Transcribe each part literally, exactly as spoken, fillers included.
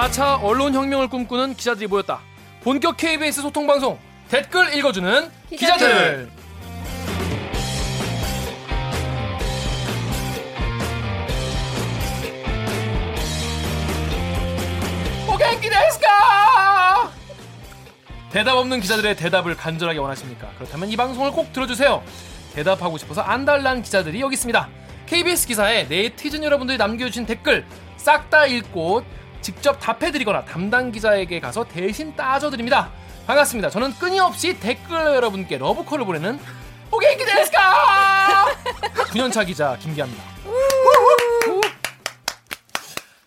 사 차 언론혁명을 꿈꾸는 기자들이 모였다. 본격 케이비에스 소통방송 댓글 읽어주는 기자들, 기자들. 대답 없는 기자들의 대답을 간절하게 원하십니까? 그렇다면 이 방송을 꼭 들어주세요. 대답하고 싶어서 안달난 기자들이 여기 있습니다. 케이비에스 기사에 네티즌 여러분들이 남겨주신 댓글 싹 다 읽고 직접 답해드리거나 담당 기자에게 가서 대신 따져드립니다. 반갑습니다. 저는 끊임없이 댓글러 여러분께 러브콜을 보내는 오기정 데스카 구 년차 기자 김기화입니다.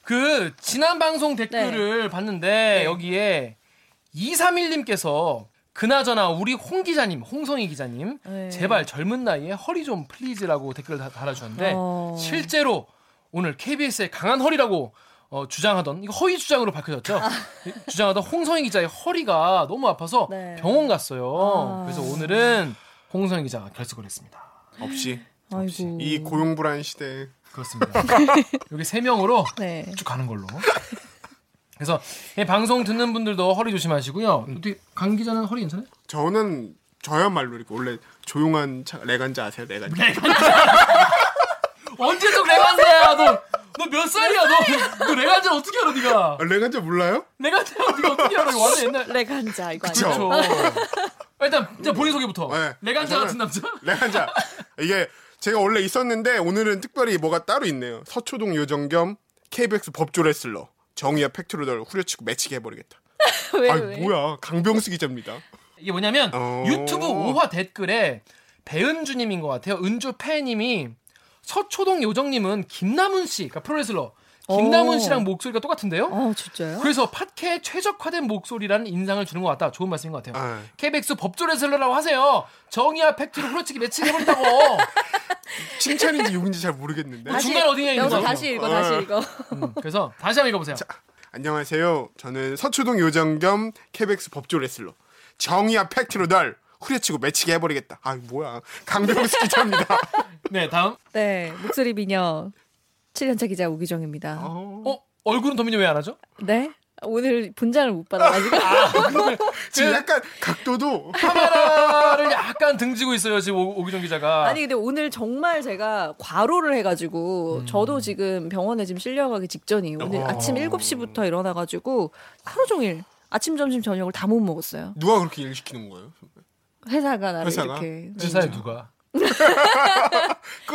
그 지난 방송 댓글을 네. 봤는데 네. 여기에 이삼일님께서 그나저나 우리 홍 기자님, 홍성희 기자님 에이. 제발 젊은 나이에 허리 좀 플리즈라고 댓글을 다, 달아주셨는데 어. 실제로 오늘 케이비에스의 강한 허리라고 어, 주장하던, 이거 허위 주장으로 밝혀졌죠? 아. 주장하던 홍성희 기자의 허리가 너무 아파서 네. 병원 갔어요. 아. 그래서 오늘은 홍성희 기자가 결석을 했습니다. 없이? 없이. 이 고용불안 시대에. 그렇습니다. 여기 세 명으로 네. 쭉 가는 걸로. 그래서 방송 듣는 분들도 허리 조심하시고요. 어떻게 강 기자는 허리 괜찮아요? 저는 저야말로 이렇게 원래 조용한 차, 레간자 아세요? 레간자. 언제 또 레간자야? 너 너 몇 살이야? 너 너 레간자 어떻게 알아? 네가 레간자 몰라요? 레간자 네가 어떻게 알아? 완전 옛날 레간자 이거 아니죠? 일단 일단 본인 소개부터. 네. 레간자 같은 남자? 레간자 이게 제가 원래 있었는데 오늘은 특별히 뭐가 따로 있네요. 서초동 요정 겸 케이비에스 법조 레슬러. 정의와 팩트로 널 후려치고 매치게 해버리겠다. 왜, 아니, 왜? 뭐야. 강병수 기자입니다. 이게 뭐냐면 어... 유튜브 오화 댓글에 배은주님인 것 같아요. 은주 패님이 서초동 요정님은 김남훈 씨, 그러니까 프로레슬러 김남훈 씨랑 목소리가 똑같은데요? 어, 진짜요? 그래서 팟캐에 최적화된 목소리라는 인상을 주는 것 같다. 좋은 말씀인 것 같아요. 아... 케이비에스 법조 레슬러라고 하세요. 정의와 팩트로 후려치기 매치게 해버린다고. 칭찬인지 욕인지 잘 모르겠는데 다시, 중간 어디냐 있는 거 다시 읽어 다시 읽어 음, 그래서 다시 한번 읽어보세요. 자, 안녕하세요. 저는 서초동 요정 겸 케이비에스 법조 레슬러 정의와 팩트로 널 후려치고 매치게 해버리겠다. 아 뭐야 강병수 기자입니다. 네 다음 네 목소리 미녀 칠 년차 기자 오기정입니다. 어, 어 얼굴은 더 미녀 왜 안 하죠? 네 오늘 분장을 못 받아가지고 아, 지금 약간 각도도 카메라를 약간 등지고 있어요 지금 오, 오기정 기자가. 아니 근데 오늘 정말 제가 과로를 해가지고 음. 저도 지금 병원에 지금 실려가기 직전이에요. 오늘 오. 아침 일곱 시부터 일어나가지고 하루 종일 아침 점심 저녁을 다 못 먹었어요. 누가 그렇게 일 시키는 거예요? 회사가 나를 회사가? 이렇게 회사에 누가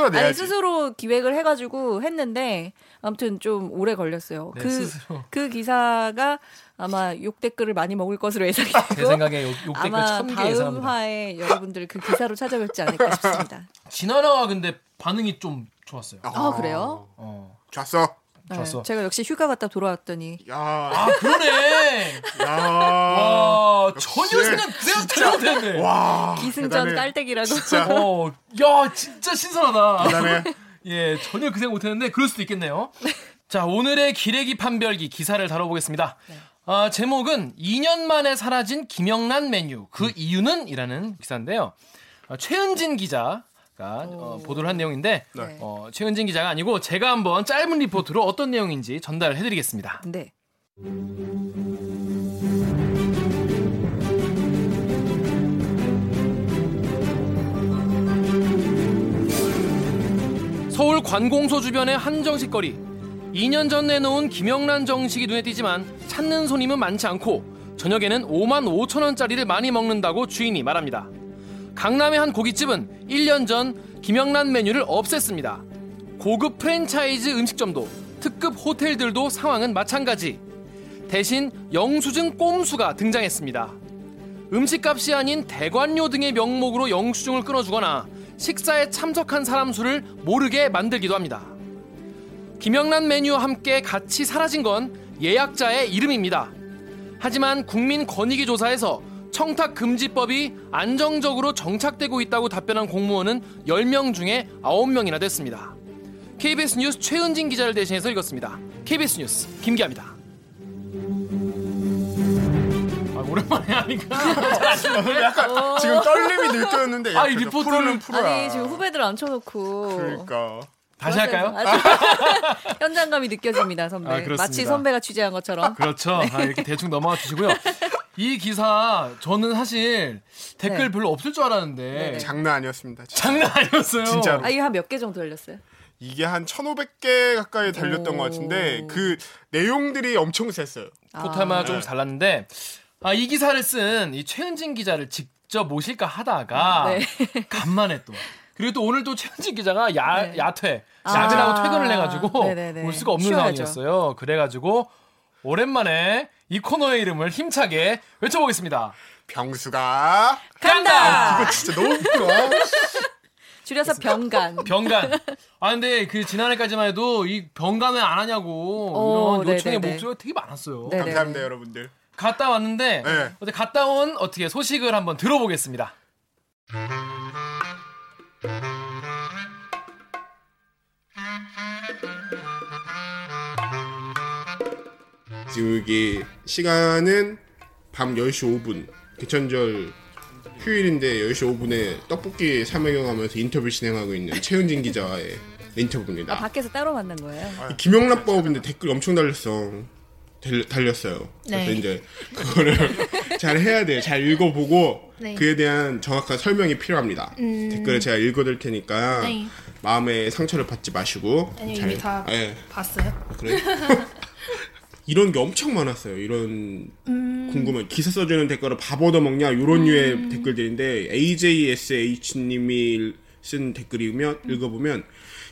아니, 스스로 기획을 해가지고 했는데 아무튼 좀 오래 걸렸어요. 네, 그, 그 기사가 아마 욕 댓글을 많이 먹을 것으로 예상되고 제 생각에 욕, 욕 댓글 아마 다음 화에 여러분들 그 기사로 찾아뵙지 않을까 싶습니다. 지난화와 근데 반응이 좀 좋았어요. 아 어, 그래요? 어, 좋았어. 네, 제가 역시 휴가 갔다 돌아왔더니 야, 아 그러네. 야, 와 전혀 생각 그대로 됐네. 와 기승전 깔때기라고. 진짜. 어, 야 진짜 신선하다. 그다음에 예 전혀 그 생각 못했는데 그럴 수도 있겠네요. 자 오늘의 기레기 판별기 기사를 다뤄보겠습니다. 네. 아, 제목은 이 년 만에 사라진 김영란 메뉴 그 음. 이유는이라는 기사인데요. 아, 최은진 기자. 어, 보도를 한 내용인데 네. 어, 최은진 기자가 아니고 제가 한번 짧은 리포트로 어떤 내용인지 전달해드리겠습니다. 네. 서울 관공서 주변의 한 정식거리 이 년 전 내놓은 김영란 정식이 눈에 띄지만 찾는 손님은 많지 않고 저녁에는 오만 오천 원짜리를 많이 먹는다고 주인이 말합니다. 강남의 한 고깃집은 일 년 전 김영란 메뉴를 없앴습니다. 고급 프랜차이즈 음식점도 특급 호텔들도 상황은 마찬가지. 대신 영수증 꼼수가 등장했습니다. 음식값이 아닌 대관료 등의 명목으로 영수증을 끊어주거나 식사에 참석한 사람 수를 모르게 만들기도 합니다. 김영란 메뉴와 함께 같이 사라진 건 예약자의 이름입니다. 하지만 국민권익위조사에서 청탁금지법이 안정적으로 정착되고 있다고 답변한 공무원은 열 명 중에 아홉 명이나 됐습니다. 케이비에스 뉴스 최은진 기자를 대신해서 읽었습니다. 케이비에스 뉴스 김기화입니다. 아, 오랜만에 하니까 약간 지금 떨림이 느껴졌는데 아, 리포트를 프로는 프로야. 아니 지금 후배들 앉혀놓고 그러니까 다시 할까요? 현장감이 느껴집니다, 선배. 아, 마치 선배가 취재한 것처럼. 그렇죠. 네. 아, 이렇게 대충 넘어가 주시고요. 이 기사 저는 사실 댓글 네. 별로 없을 줄 알았는데 네네. 장난 아니었습니다. 진짜. 장난 아니었어요. 진짜로. 아, 이게 한 몇 개 정도 열렸어요? 이게 한 천오백 개 가까이 달렸던 것 같은데 그 내용들이 엄청 셌어요. 포탈마다 아. 조금 달랐는데 아, 이 기사를 쓴 이 최은진 기자를 직접 모실까 하다가 네. 간만에 또 그리고 또 오늘 또 최은진 기자가 야, 네. 야퇴 야근하고 아. 퇴근을 해가지고 네네네. 올 수가 없는 쉬어야죠. 상황이었어요. 그래가지고 오랜만에 이 코너의 이름을 힘차게 외쳐보겠습니다. 병수가 간다. 아, 이거 진짜 너무 웃겨. 줄여서 병간. 병간. 아, 근데 그 지난해까지만 해도 이 병간을 안 하냐고 오, 이런 요청의 네네네. 목소리가 되게 많았어요. 네네. 감사합니다, 여러분들. 갔다 왔는데 네. 어제 갔다 온 어떻게 소식을 한번 들어보겠습니다. 지금 여기 시간은 밤 열 시 오 분. 개천절 휴일인데 열 시 오 분에 떡볶이 사먹여가면서 인터뷰 진행하고 있는 최윤진 기자와의 인터뷰입니다. 아, 밖에서 따로 만난 거예요? 김영란 법인데 댓글 엄청 달렸어. 달, 달렸어요. 네. 그래서 이제 그거를 잘 해야 돼요. 잘 읽어보고 네. 그에 대한 정확한 설명이 필요합니다. 음... 댓글을 제가 읽어드릴 테니까 네. 마음의 상처를 받지 마시고. 아니, 잘... 이미 다 네. 봤어요. 그래. 이런 게 엄청 많았어요. 이런 음... 궁금한 기사 써주는 댓글을 밥 얻어먹냐 이런 음... 류의 댓글들인데 에이제이에스에이치님이 쓴 댓글이며 음... 읽어보면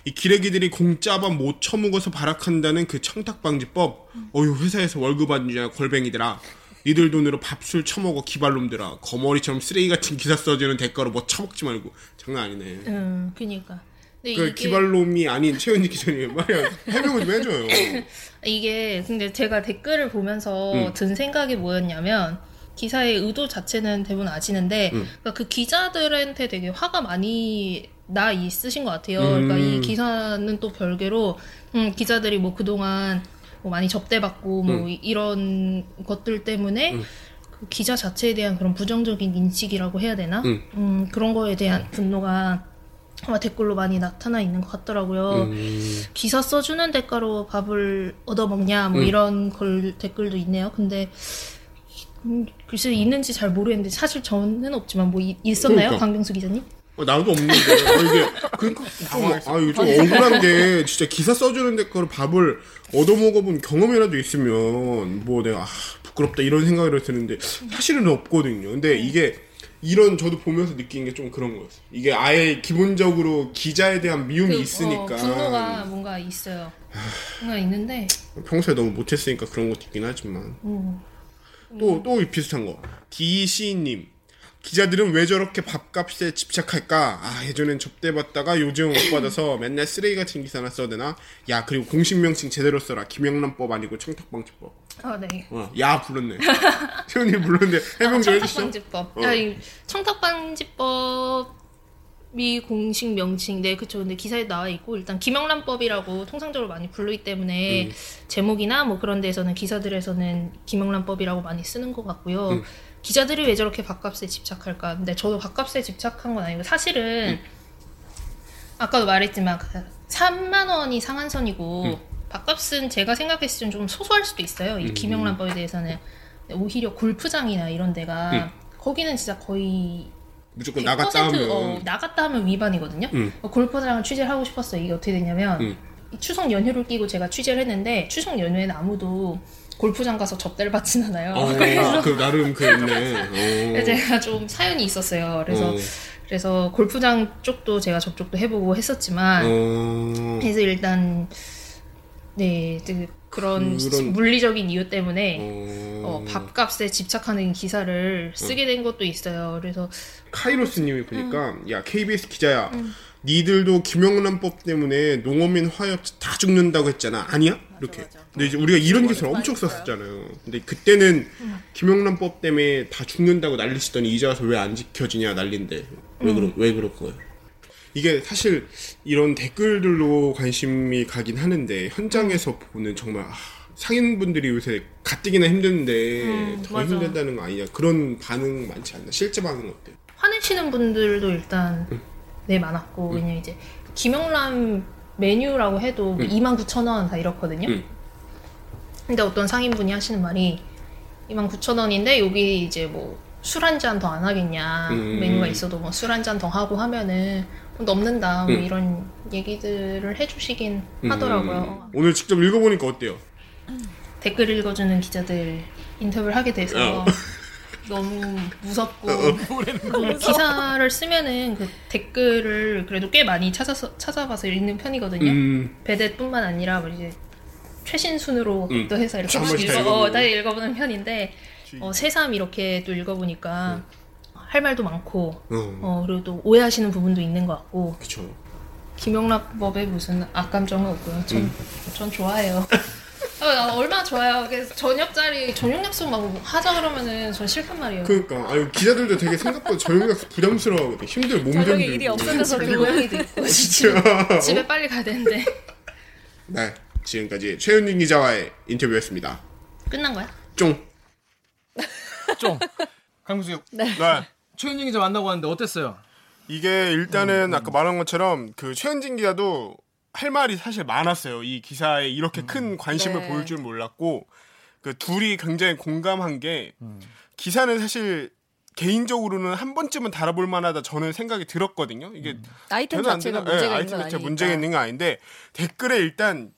이 기레기들이 공짜밥 못 처먹어서 발악한다는 그 청탁방지법 음... 어휴 회사에서 월급 안 주냐 골뱅이들아 니들 돈으로 밥술 처먹어 기발놈들아 거머리처럼 쓰레기 같은 기사 써주는 댓글을 뭐 처먹지 말고. 장난 아니네. 음, 그니까 그 이게... 기발놈이 아닌 최은진 기자님 말이야. 해명을 좀 해줘요. 이게 근데 제가 댓글을 보면서 음. 든 생각이 뭐였냐면 기사의 의도 자체는 대부분 아시는데 음. 그러니까 그 기자들한테 되게 화가 많이 나 있으신 것 같아요. 음. 그러니까 이 기사는 또 별개로 음, 기자들이 뭐 그동안 뭐 많이 접대받고 뭐 음. 이런 것들 때문에 음. 그 기자 자체에 대한 그런 부정적인 인식이라고 해야 되나? 음. 음, 그런 거에 대한 분노가 아마 댓글로 많이 나타나 있는 것 같더라고요. 음. 기사 써주는 대가로 밥을 얻어먹냐 뭐 음. 이런 걸 댓글도 있네요. 근데 음, 글쎄 있는지 잘 모르겠는데 사실 저는 없지만 뭐 이, 있었나요? 그러니까. 강병수 기자님? 어, 나도 없는데 아, 이게 그러니까 좀, 아, 이게 좀 억울한 게 진짜 기사 써주는 대가로 밥을 얻어먹어본 경험이라도 있으면 뭐 내가 아, 부끄럽다 이런 생각이 드는데 사실은 없거든요. 근데 이게 이런 저도 보면서 느낀 게 좀 그런 거였어요. 이게 아예 기본적으로 기자에 대한 미움이 그, 있으니까 어, 분노가 뭔가 있어요. 뭔가 있는데 평소에 너무 못했으니까 그런 것도 있긴 하지만 음. 또, 또 비슷한 거 디씨님 기자들은 왜 저렇게 밥값에 집착할까? 아 예전엔 접대받다가 요즘 못 받아서 맨날 쓰레기 같은 기사나 써야 되나? 야 그리고 공식 명칭 제대로 써라. 김영란법 아니고 청탁방지법. 아 네. 어, 야 불렀네. 태훈이 불렀는데 해명 좀 해주시죠. 청탁방지법. 어. 야, 이 청탁방지법이 공식 명칭. 네 그쵸. 근데 기사에 나와 있고 일단 김영란법이라고 통상적으로 많이 부르기 때문에 음. 제목이나 뭐 그런 데에서는 기사들에서는 김영란법이라고 많이 쓰는 것 같고요. 음. 기자들이 왜 저렇게 밥값에 집착할까? 근데 저도 밥값에 집착한 건 아니고 사실은 음. 아까도 말했지만 삼만 원이 상한선이고 음. 밥값은 제가 생각했을 때 좀 소소할 수도 있어요. 이 김영란법에 대해서는 오히려 골프장이나 이런 데가 음. 거기는 진짜 거의 무조건 나갔다 하면 어, 나갔다 하면 위반이거든요. 음. 골프장을 취재를 하고 싶었어요. 이게 어떻게 되냐면 음. 추석 연휴를 끼고 제가 취재를 했는데 추석 연휴에는 아무도 골프장 가서 접대를 받진 않아요. 어, 그래서 그 나름 그랬네. 제가 좀 사연이 있었어요. 그래서 어. 그래서 골프장 쪽도 제가 접촉도 해보고 했었지만 어. 그래서 일단 네 그런 그런... 물리적인 이유 때문에 어... 어, 밥값에 집착하는 기사를 쓰게 된 것도 있어요. 그래서 카이로스님이 보니까 음. 야 케이비에스 기자야 음. 니들도 김영란법 때문에 농어민 화협 다 죽는다고 했잖아. 아니야? 맞아, 이렇게. 맞아. 근데 이제 우리가 이런 기사를 엄청 썼었잖아요. 근데 그때는 음. 김영란법 때문에 다 죽는다고 난리치더니 이제 와서 왜 안 지켜지냐 난리인데 왜 음. 그러 왜 그럴 거예요? 이게 사실 이런 댓글들로 관심이 가긴 하는데 현장에서 보는 정말 아, 상인분들이 요새 가뜩이나 힘든데 음, 더 맞아. 힘들다는 거 아니냐 그런 반응 많지 않나? 실제 반응 어때요? 화내시는 분들도 일단 음. 네 많았고 음. 왜냐면 이제 김영란 메뉴라고 해도 음. 이만 구천 원 다 이렇거든요. 음. 근데 어떤 상인분이 하시는 말이 이만 구천 원인데 여기 이제 뭐 술 한 잔 더 안 하겠냐. 음. 메뉴가 있어도 뭐 술 한 잔 더 하고 하면은 넘는다. 음. 뭐 이런 얘기들을 해주시긴 음. 하더라고요. 오늘 직접 읽어보니까 어때요? 댓글 읽어주는 기자들 인터뷰를 하게 돼서 어. 너무 무섭고 어, 기사를 쓰면은 그 댓글을 그래도 꽤 많이 찾아서 찾아봐서 읽는 편이거든요. 음. 배댓뿐만 아니라 이제 최신 순으로 음. 또 해서 이렇게 읽어 다 읽어보는 편인데 어, 새삼 이렇게 또 읽어보니까 음. 할 말도 많고 음. 어, 그리고 또 오해하시는 부분도 있는 것 같고. 그쵸. 김영란법에 무슨 악감정은 없고요. 전, 음. 전 좋아해요. 아, 얼마나 좋아요. 그래서 저녁자리, 저녁 약속 막 하자 그러면은 전 싫단 말이에요. 그러니까 아유, 기자들도 되게 생각보다 저녁 약속 부담스러워하거든. 힘들, 몸 저녁에 힘들고. 일이 없어져서 고양이도 있고. 진짜. 집에 빨리 가야 되는데. 네, 지금까지 최윤진 기자와의 인터뷰였습니다. 끝난 거야? 쫑. 쫑. 강병수. 네. 네. 최윤진 기자 만나고 왔는데 어땠어요? 이게 일단은 음, 음. 아까 말한 것처럼 그 최윤진 기자도 할 말이 사실 많았어요. 이 기사에 이렇게 음. 큰 관심을 네. 보일 줄 몰랐고 그 둘이 굉장히 공감한 게 음. 기사는 사실 개인적으로는 한 번쯤은 달아볼 만하다 저는 생각이 들었거든요. 이게 음. 아이템 자체가 되나? 문제가 네, 있는 거 아니니까. 문제가 있는 거 아닌데 댓글에 일단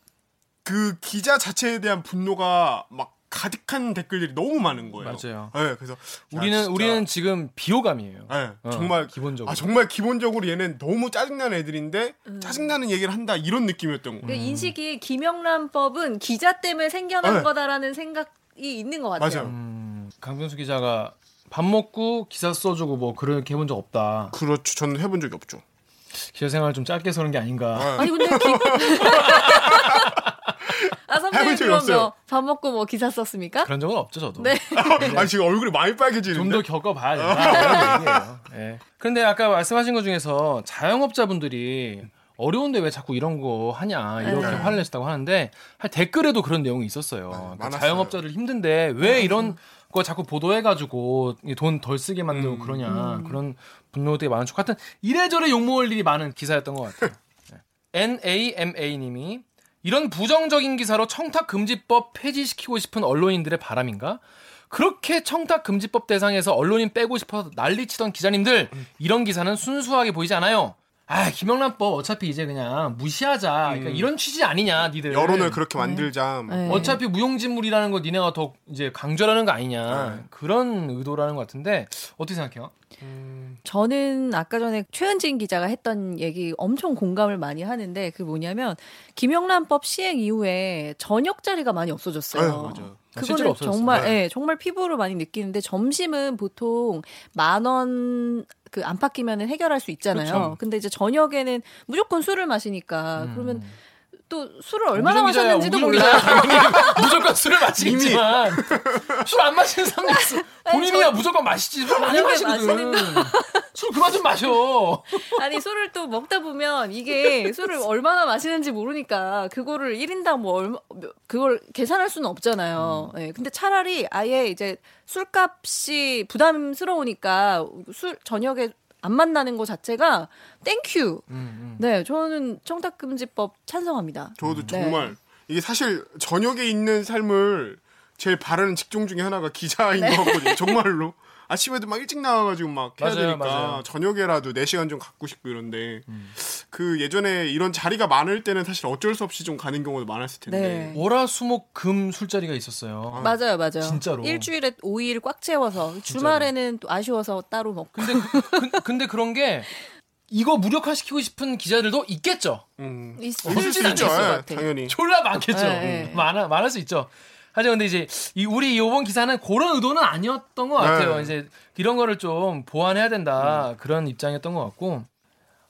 그 기자 자체에 대한 분노가 막 가득한 댓글들이 너무 많은 거예요. 맞아요. 네, 그래서 우리는 진짜... 우리는 지금 비호감이에요. 네, 어, 정말 기본적으로. 아 정말 기본적으로 얘는 너무 짜증나는 애들인데 음. 짜증나는 얘기를 한다 이런 느낌이었던 거예요. 음. 인식이 김영란법은 기자 때문에 생겨난 네. 거다라는 생각이 있는 것 같아요. 맞아요. 음, 강병수 기자가 밥 먹고 기사 써주고 뭐 그렇게 해본 적 없다. 그렇죠. 저는 해본 적이 없죠. 기자 생활 좀 짧게 서는 게 아닌가. 네. 아니 근데. 기... 아 선배님 그러면 밥 먹고 뭐 기사 썼습니까? 그런 적은 없죠 저도. 네. 아 지금 얼굴이 많이 빨개지는데. 좀 더 겪어봐야 된다. 네. 그런데 아까 말씀하신 것 중에서 자영업자분들이 어려운데 왜 자꾸 이런 거 하냐 이렇게 네. 화를 내셨다고 하는데 댓글에도 그런 내용이 있었어요. 네, 그러니까 자영업자들 힘든데 왜 이런 거 자꾸 보도해가지고 돈 덜 쓰게 만들고 음, 그러냐 음. 그런 분노가 되게 많은 것 같은 이래저래 욕먹을 일이 많은 기사였던 것 같아요. 네. 엔에이엠에이님이 이런 부정적인 기사로 청탁금지법 폐지시키고 싶은 언론인들의 바람인가? 그렇게 청탁금지법 대상에서 언론인 빼고 싶어서 난리치던 기자님들 이런 기사는 순수하게 보이지 않아요. 아 김영란법 어차피 이제 그냥 무시하자. 그러니까 음. 이런 취지 아니냐 니들. 여론을 그렇게 만들자. 네. 어차피 무용지물이라는 거 니네가 더 이제 강조하는 거 아니냐. 네. 그런 의도라는 것 같은데 어떻게 생각해요? 음. 저는 아까 전에 최은진 기자가 했던 얘기 엄청 공감을 많이 하는데 그 뭐냐면 김영란법 시행 이후에 저녁 자리가 많이 없어졌어요. 아유, 맞아요. 그거는 정말, 네. 예, 정말 피부로 많이 느끼는데 점심은 보통 만 원 그 안팎이면은 해결할 수 있잖아요. 그렇죠. 근데 이제 저녁에는 무조건 술을 마시니까 음. 그러면 또 술을 얼마나 마셨는지도 몰라. 무조건 술을 마시겠지만 술 안 마시는 사람이 있어. 본인이야 저... 무조건 마시지. 술 많이 마시거든. 술 그만 좀 마셔. 아니 술을 또 먹다 보면 이게 술을 얼마나 마시는지 모르니까 그거를 일 인당 뭐 얼마 그걸 계산할 수는 없잖아요. 음. 네, 근데 차라리 아예 이제 술값이 부담스러우니까 술 저녁에 안 만나는 거 자체가 땡큐. 음, 음. 네, 저는 청탁금지법 찬성합니다. 저도 정말 네. 이게 사실 저녁에 있는 삶을 제일 바라는 직종 중에 하나가 기자인 네. 것 같거든요. 정말로. 아침에도 막 일찍 나와가지고 막 해야 맞아요, 되니까 맞아요. 저녁에라도 네 시간 좀 갖고 싶고 이런데 음. 그 예전에 이런 자리가 많을 때는 사실 어쩔 수 없이 좀 가는 경우도 많았을 텐데 네. 월화수목금 술자리가 있었어요. 아. 맞아요 맞아요. 진짜로 일주일에 오 일 꽉 채워서 진짜로. 주말에는 또 아쉬워서 따로 먹고 근데, 그, 근데 그런 게 이거 무력화시키고 싶은 기자들도 있겠죠. 음. 있을 수 있죠. 예, 당연히 졸라 많겠죠. 예, 예. 많아, 많을 수 있죠. 하지만 근데 이제 이 우리 이번 기사는 그런 의도는 아니었던 것 같아요. 네. 이제 이런 거를 좀 보완해야 된다. 음. 그런 입장이었던 것 같고.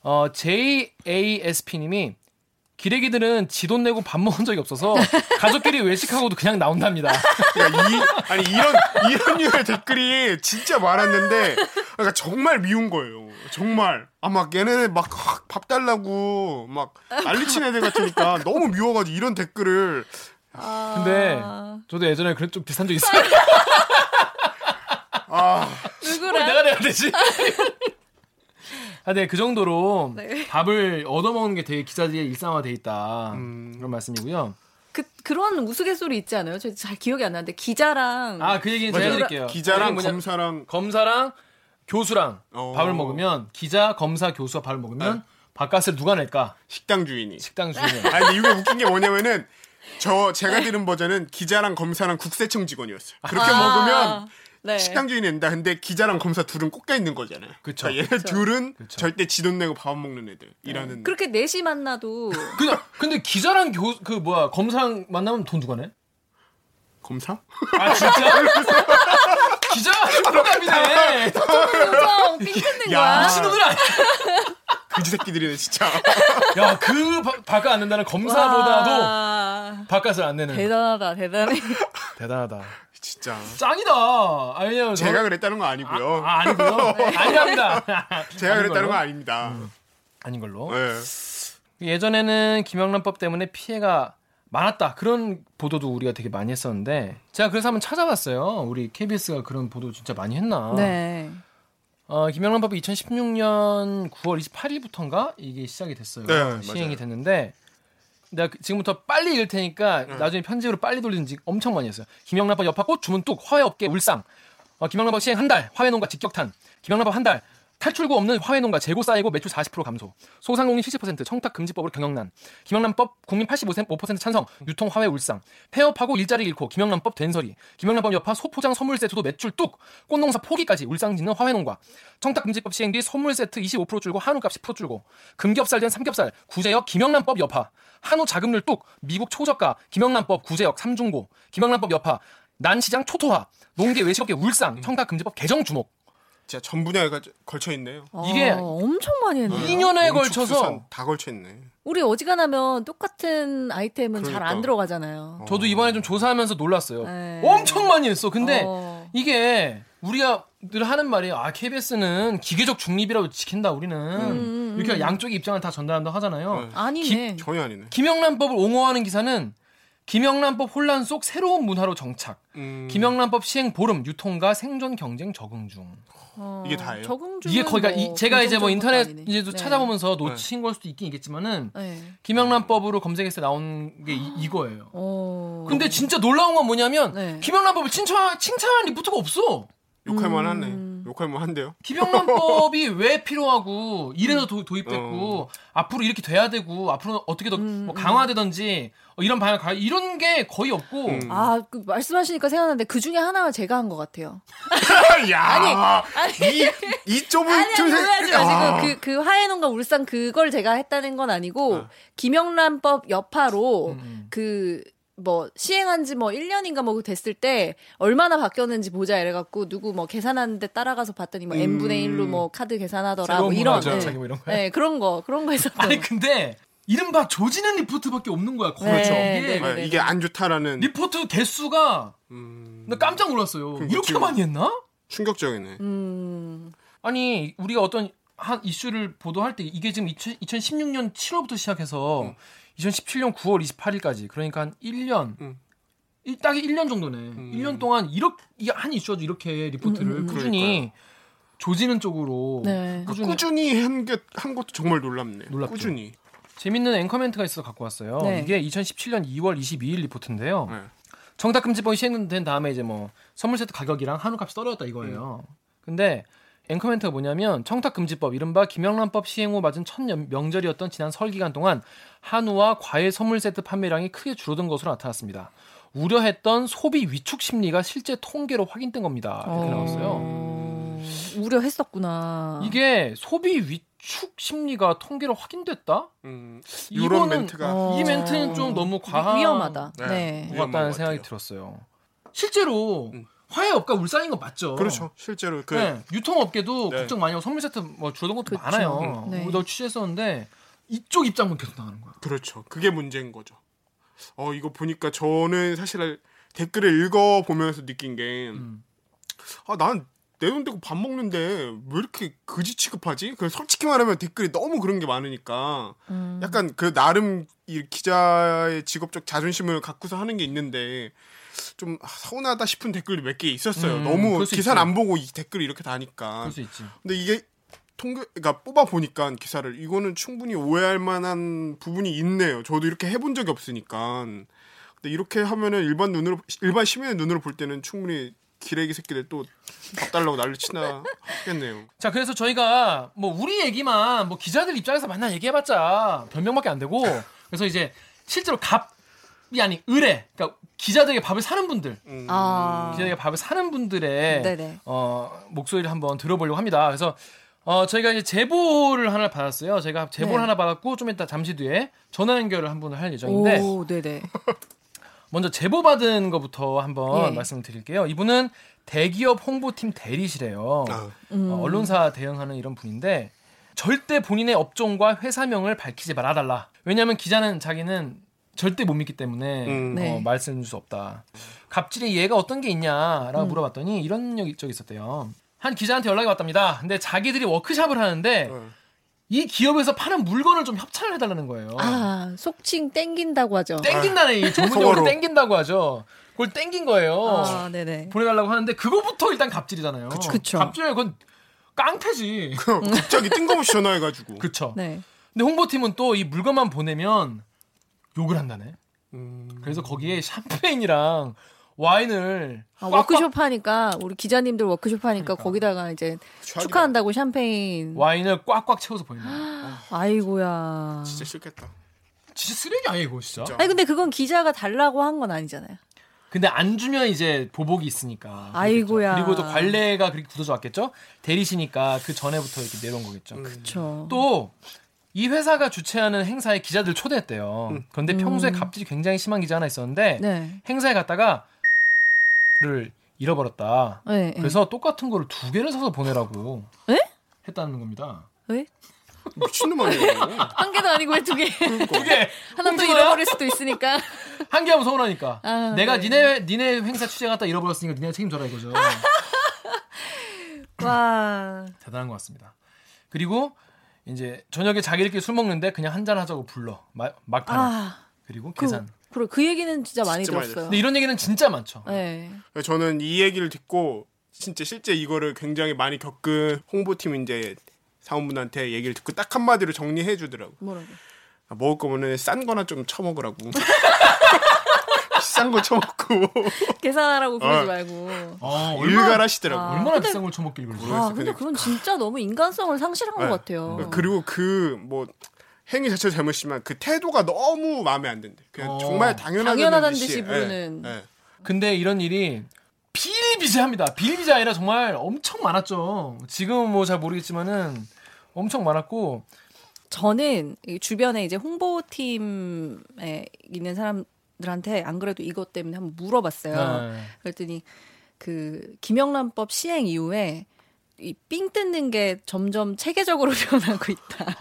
어, 제이에이에스피님이 기레기들은 지 돈 내고 밥 먹은 적이 없어서 가족끼리 외식하고도 그냥 나온답니다. 그러니까 이, 아니 이런 이런 유의 댓글이 진짜 많았는데 그러니까 정말 미운 거예요. 정말. 아 막 얘네는 막 밥 달라고 막 난리친 애들 같으니까 너무 미워가지고 이런 댓글을 아... 근데 저도 예전에 그런 좀 비슷한 적 있어요. 아, 누구랑? 어, 내가 내야 되지? 아, 네, 그 정도로 네. 밥을 얻어먹는 게 되게 기자들의 일상화돼 있다. 음. 그런 말씀이고요. 그, 그런 우스갯소리 있지 않아요? 저 잘 기억이 안 나는데 기자랑 아, 그 얘기는 제가 해드릴게요. 기자랑 뭐냐, 검사랑 검사랑 교수랑 어. 밥을 먹으면 기자, 검사, 교수와 밥을 먹으면 네. 밥값을 누가 낼까? 식당 주인이. 식당 주인이. 아니 근데 이게 웃긴 게 뭐냐면은 저 제가 들은 버전은 기자랑 검사랑 국세청 직원이었어요. 그렇게 아. 먹으면 네. 식당 주인이 낸다. 근데 기자랑 검사 둘은 꼭 껴 있는 거잖아요. 그쵸. 그러니까 얘네 그쵸. 둘은 그쵸. 절대 지 돈 내고 밥 먹는 애들. 네. 일하는. 그렇게 넷이 만나도. 그냥 근데 기자랑 교 그 뭐야 검사랑 만나면 돈 누가 내? 검사? 아 진짜? 기자 똥감이네. 똥똥 삥뜯는 거야. 미친놈들 아니야. 그지 새끼들이네 진짜. 야, 그 밥값 안 낸다는 검사보다도 밥값을 안 내는. 대단하다, 대단해. 대단하다. 진짜. 짱이다. 아니요. 제가 그랬다는 거 아니고요. 아, 아 아니고요. 네. 아니랍니다. 제가 아닌 그랬다는 거 아닙니다. 음, 아닌 걸로. 네. 예전에는 김영란법 때문에 피해가 많았다. 그런 보도도 우리가 되게 많이 했었는데 제가 그래서 한번 찾아봤어요. 우리 케이비에스가 그런 보도 진짜 많이 했나. 네. 어, 김영란법이 이천십육 년 구월 이십팔일부터인가 이게 시작이 됐어요. 네, 시행이 맞아요. 됐는데 내가 지금부터 빨리 읽을 테니까 네. 나중에 편집으로 빨리 돌리는지 엄청 많이 했어요. 김영란법 여파꽃 주문뚝 화훼업계 울상 어, 김영란법 시행 한 달 화훼농가 직격탄 김영란법 한 달 탈출구 없는 화훼농가 재고 쌓이고 매출 사십 퍼센트 감소 소상공인 칠십 퍼센트 청탁금지법으로 경영난 김영란법 국민 팔십오 퍼센트 찬성 유통 화훼 울상 폐업하고 일자리 잃고 김영란법 된소리 김영란법 여파 소포장 선물세트도 매출 뚝 꽃농사 포기까지 울상짓는 화훼농가 청탁금지법 시행 뒤 선물세트 이십오 퍼센트 줄고 한우값 십 퍼센트 줄고 금겹살 된 삼겹살 구제역 김영란법 여파 한우 자급률 뚝 미국 초저가 김영란법 구제역 삼중고 김영란법 여파 난시장 초토화 농계 외식업계 울상 청탁금지법 개정 주목 진짜 전 분야에 걸쳐 있네요. 아, 이게 엄청 많이 했네요. 이 년에 걸쳐서 다 걸쳐 있네. 우리 어지간하면 똑같은 아이템은 그러니까. 잘 안 들어가잖아요. 어. 저도 이번에 좀 조사하면서 놀랐어요. 에이. 엄청 많이 했어. 근데 어. 이게 우리가 늘 하는 말이 아 케이비에스는 기계적 중립이라고 지킨다. 우리는 음, 음, 이렇게 음. 양쪽의 입장을 다 전달한다 하잖아요. 에이. 아니네. 기, 전혀 아니네. 김영란법을 옹호하는 기사는 김영란법 혼란 속 새로운 문화로 정착. 음. 김영란법 시행 보름 유통과 생존 경쟁 적응 중. 어, 이게 다예요. 적응 중. 이게 거기가 뭐, 이, 제가 이제 뭐 인터넷 이제도 네. 찾아보면서 놓친 네. 걸 수도 있긴 있겠지만은 네. 김영란법으로 검색해서 나온 게 이, 이거예요. 어. 근데 진짜 놀라운 건 뭐냐면 네. 김영란법을 칭찬 칭찬한 리포트가 없어. 욕할만 하네. 음. 욕할만 한데요. 김영란법이 왜 필요하고 이래서 도, 도입됐고 어. 앞으로 이렇게 돼야 되고 앞으로는 어떻게 더 음, 뭐 강화되든지 음. 이런 방향 가 이런 게 거의 없고 음. 아 그, 말씀하시니까 생각났는데 그 중에 하나가 제가 한 것 같아요. 야, 아니, 아니 이, 이 좁은 아니, 좀 아니, 아. 지금 그, 그 화해농가 울산 그걸 제가 했다는 건 아니고 아. 김영란법 여파로 음. 그 뭐 시행한 지 뭐 일 년인가 뭐 됐을 때 얼마나 바뀌었는지 보자 이래 갖고 누구 뭐 계산하는데 따라가서 봤더니 뭐 음... 엔 분의 일로 뭐 카드 계산하더라 뭐 이런 네. 뭐 이런 거야? 네, 그런 거. 그런 거 했었죠. 아니 근데 이른바 조지는 리포트밖에 없는 거야. 네, 그렇죠. 네, 이게, 네, 네, 이게 안 좋다라는 리포트 개수가 음... 나 깜짝 놀랐어요. 이렇게 많이 했나? 충격적이네. 음... 아니 우리가 어떤 한 이슈를 보도할 때 이게 지금 이천십육 년 칠월부터 시작해서 음. 이천십칠 년 구월 이십팔일까지 그러니까 한 일 년 음. 딱 일 년 정도네. 음. 일 년 동안 이렇게 한 이슈도 이렇게 리포트를 음, 음, 꾸준히 그러니까요. 조지는 쪽으로 네. 꾸준히, 꾸준히 한, 게, 한 것도 정말 놀랍네. 놀랍죠. 꾸준히. 재밌는 앵커멘트가 있어서 갖고 왔어요. 네. 이게 이천십칠 년 이월 이십이일 리포트인데요. 네. 청탁금지법이 시행된 다음에 이제 뭐 선물세트 가격이랑 한우값이 떨어졌다 이거예요. 음. 근데 앵커멘트가 뭐냐면 청탁금지법 이른바 김영란법 시행 후 맞은 첫 명절이었던 지난 설 기간 동안 한우와 과일 선물세트 판매량이 크게 줄어든 것으로 나타났습니다. 우려했던 소비 위축 심리가 실제 통계로 확인된 겁니다. 이렇게 나왔어요. 어... 우려했었구나. 이게 소비 위축 심리가 통계로 확인됐다? 음, 이런 멘트가 어... 이 멘트는 좀 너무 과한 위험하다. 네. 네. 것 같다는 생각이 들었어요. 실제로. 음. 화훼업가 울상인 거 맞죠? 그렇죠. 실제로 그 네, 유통업계도 네. 걱정 많이 하고 선물 세트 뭐 줄어든 것도 그쵸. 많아요. 네. 우리도 취재했었는데 이쪽 입장만 계속 나가는 거야. 그렇죠. 그게 문제인 거죠. 어 이거 보니까 저는 사실 댓글을 읽어 보면서 느낀 게 아 난 내 돈 대고 밥 먹는데 왜 이렇게 그지 취급하지? 그 솔직히 말하면 댓글이 너무 그런 게 많으니까 음. 약간 그 나름 이 기자의 직업적 자존심을 갖고서 하는 게 있는데. 좀 서운하다 싶은 댓글이 몇 개 있었어요. 음, 너무 기사를 있지. 안 보고 이 댓글이 이렇게 다니까. 그럴 수 있지. 근데 이게 통계, 그러니까 뽑아 보니까 기사를 이거는 충분히 오해할 만한 부분이 있네요. 저도 이렇게 해본 적이 없으니까. 근데 이렇게 하면은 일반 눈으로, 일반 시민의 눈으로 볼 때는 충분히 기레기 새끼들 또 밥 달라고 난리 치나 하겠네요. 자, 그래서 저희가 뭐 우리 얘기만 뭐 기자들 입장에서 만나 얘기해봤자 변명밖에 안 되고, 그래서 이제 실제로 갑이 아닌 의뢰, 그러니까 기자들에게 밥을 사는 분들, 음. 아. 기자들에게 밥을 사는 분들의 네네. 어, 목소리를 한번 들어보려고 합니다. 그래서 어, 저희가 이제 제보를 하나 받았어요. 제가 제보를 네. 하나 받았고 좀 이따 잠시 뒤에 전화 연결을 한 분을 할 예정인데. 오, 네네. 먼저 제보받은 것부터 한번 예. 말씀을 드릴게요. 이분은 대기업 홍보팀 대리시래요. 아. 음. 어, 언론사 대응하는 이런 분인데 절대 본인의 업종과 회사명을 밝히지 말아달라. 왜냐하면 기자는 자기는 절대 못 믿기 때문에 음. 어, 네. 말씀해 줄 수 없다. 갑질에 얘가 어떤 게 있냐라고 음. 물어봤더니 이런 적이 있었대요. 한 기자한테 연락이 왔답니다. 근데 자기들이 워크샵을 하는데 음. 이 기업에서 파는 물건을 좀 협찬을 해달라는 거예요. 아, 속칭 땡긴다고 하죠. 땡긴다는 이 전문용어로 땡긴다고 하죠. 그걸 땡긴 거예요. 아, 네네. 보내달라고 하는데 그거부터 일단 갑질이잖아요. 그쵸. 그쵸. 갑질은 그건 깡패지. 갑자기 뜬금없이 전화해가지고. 그쵸. 네. 근데 홍보팀은 또 이 물건만 보내면 욕을 한다네. 음... 그래서 거기에 샴페인이랑 와인을 아, 워크숍 하니까 우리 기자님들 워크숍 하니까 그러니까. 거기다가 이제 최악이다. 축하한다고 샴페인 와인을 꽉꽉 채워서 보인다. 아이고야. 진짜 싫겠다. 진짜 쓰레기 아니야 이거 진짜. 진짜. 아니 근데 그건 기자가 달라고 한 건 아니잖아요. 근데 안 주면 이제 보복이 있으니까. 아이고야. 그리고 또 관례가 그렇게 굳어져 왔겠죠. 대리시니까 그 전에부터 이렇게 내려온 거겠죠. 음. 그렇죠. 또 이 회사가 주최하는 행사에 기자들 초대했대요. 음. 그런데 평소에 음. 갑질이 굉장히 심한 기자 하나 있었는데 네. 행사에 갔다가 를 잃어버렸다. 네, 그래서 네. 똑같은 거를 두 개를 사서 보내라고 네? 했다는 겁니다. 왜? 미친놈 아니에요. 한 개도 아니고 왜 두 개? 두 개. 하나 또 잃어버릴 수도 있으니까. 한 개 하면 서운하니까. 아, 내가 네. 니네 니네 행사 취재 갔다 잃어버렸으니까 니네가 책임져라 이거죠. 와. 대단한 것 같습니다. 그리고 이제 저녁에 자기들끼리 술 먹는데 그냥 한잔 하자고 불러 막판. 아, 그리고 계산. 그... 그래, 그 얘기는 진짜 많이 진짜 들었어요. 많이 근데 이런 얘기는 진짜 많죠. 네. 저는 이 얘기를 듣고 진짜 실제 이거를 굉장히 많이 겪은 홍보팀 이제 사원분한테 얘기를 듣고 딱 한마디로 정리해 주더라고. 뭐라고? 아, 먹을 거면 싼 거나 좀 처먹으라고. 비싼 거 처먹고 계산하라고 그러지 어. 말고 아, 일갈하시더라고. 아, 얼마나 근데, 비싼 걸 처먹길 모르겠어요. 아, 근데 그건 진짜 너무 인간성을 상실한 네. 것 같아요. 그리고 그 뭐 행위 자체도 잘못이지만 그 태도가 너무 마음에 안 든대. 그냥 어. 정말 당연하다는 듯이 부르는. 예, 예. 근데 이런 일이 비일비재합니다. 비일비재 아니라 정말 엄청 많았죠. 지금은 뭐 잘 모르겠지만은 엄청 많았고. 저는 주변에 이제 홍보팀에 있는 사람들한테 안 그래도 이것 때문에 한번 물어봤어요. 네. 그랬더니 그 김영란법 시행 이후에 이 삥 뜯는 게 점점 체계적으로 변하고 있다.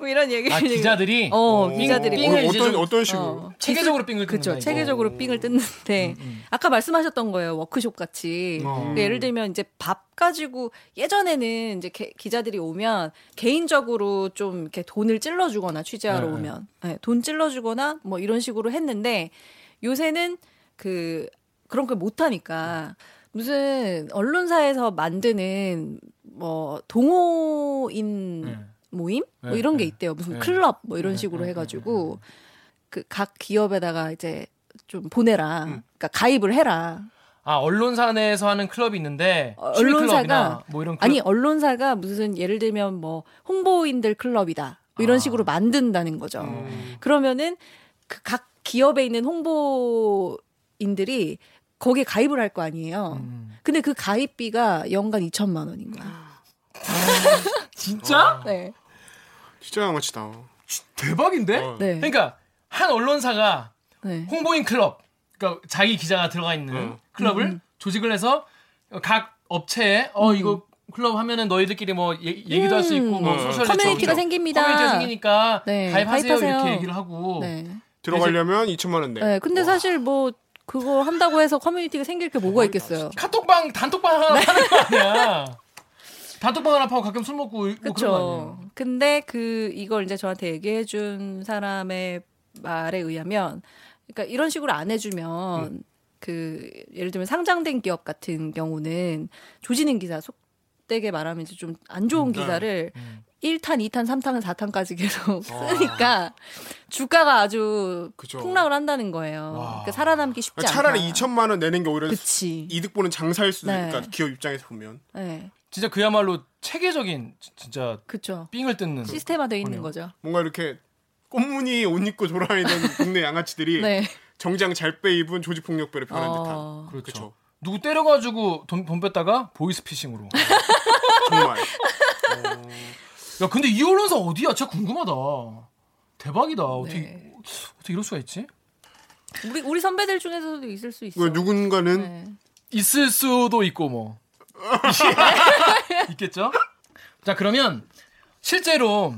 뭐 이런 얘기. 아, 기자들이. 어, 오. 기자들이. 빙을 어떤 어떤 식으로? 어, 체계적으로 빙을 뜯는다. 그렇죠. 체계적으로 오. 빙을 뜯는데 음, 음. 아까 말씀하셨던 거예요. 워크숍 같이. 음. 그러니까 예를 들면 이제 밥 가지고 예전에는 이제 게, 기자들이 오면 개인적으로 좀 이렇게 돈을 찔러주거나 취재하러 네. 오면 네, 돈 찔러주거나 뭐 이런 식으로 했는데 요새는 그 그런 걸 못 하니까. 무슨 언론사에서 만드는 뭐 동호인. 네. 모임? 네, 뭐 이런 네, 게 있대요. 무슨 네, 클럽 뭐 이런 네, 식으로 네, 해가지고 네, 그 각 기업에다가 이제 좀 보내라. 음. 그러니까 가입을 해라. 아, 언론사 내에서 하는 클럽이 있는데 어, 언론사가 뭐 이런 클럽? 아니 언론사가 무슨 예를 들면 뭐 홍보인들 클럽이다 뭐 이런 아. 식으로 만든다는 거죠. 음. 그러면은 그 각 기업에 있는 홍보인들이 거기에 가입을 할 거 아니에요. 음. 근데 그 가입비가 연간 이천만 원인 거야. 아, 진짜? 네. 진짜 양아치다. 대박인데? 어. 네. 그러니까 한 언론사가 네. 홍보인 클럽, 그러니까 자기 기자가 들어가 있는 어. 클럽을 음. 조직을 해서 각 업체에 어 음. 이거 클럽 하면은 너희들끼리 뭐 예, 얘기도 할 수 있고 음. 뭐 소셜 커뮤니티가 저, 생깁니다. 커뮤니티가 생기니까 네. 가입하세요, 가입하세요 이렇게 얘기를 하고 네. 들어가려면 이천만 원 내. 네. 근데 와. 사실 뭐 그거 한다고 해서 커뮤니티가 생길 게 뭐가 있겠어요? 카톡방 단톡방 하나 네. 하는 거 아니야? 단톡방 하나 파고 가끔 술 먹고 뭐 그런 거 아니에요. 근데 그 이걸 이제 저한테 얘기해 준 사람의 말에 의하면 그러니까 이런 식으로 안 해주면 음. 그 예를 들면 상장된 기업 같은 경우는 조지는 기사 속 못되게 말하면 이제 좀 안 좋은 기사를 네. 음. 일 탄, 이 탄, 삼 탄, 사 탄까지 계속 쓰니까 주가가 아주 그쵸. 폭락을 한다는 거예요. 그러니까 살아남기 쉽지 않아요. 차라리 않다. 이천만 원 내는 게 오히려 그치. 이득 보는 장사일 수도 네. 있으니까 기업 입장에서 보면. 네. 진짜 그야말로 체계적인 진짜 그쵸. 삥을 뜯는 시스템화되어 있는 거죠. 뭔가 이렇게 꽃무늬 옷 입고 돌아다니던 국내 양아치들이 네. 정장 잘 빼 입은 조직폭력배를 변한 어... 듯한. 그렇죠. 그쵸. 누구 때려가지고 돈, 돈 뺐다가 보이스피싱으로. 정말. 어... 야, 근데 이 언론사 어디야? 진짜 궁금하다. 대박이다. 어떻게, 네. 어떻게 이럴 수가 있지? 우리, 우리 선배들 중에서도 있을 수 있어. 누군가는? 네. 있을 수도 있고, 뭐. 있겠죠? 자, 그러면 실제로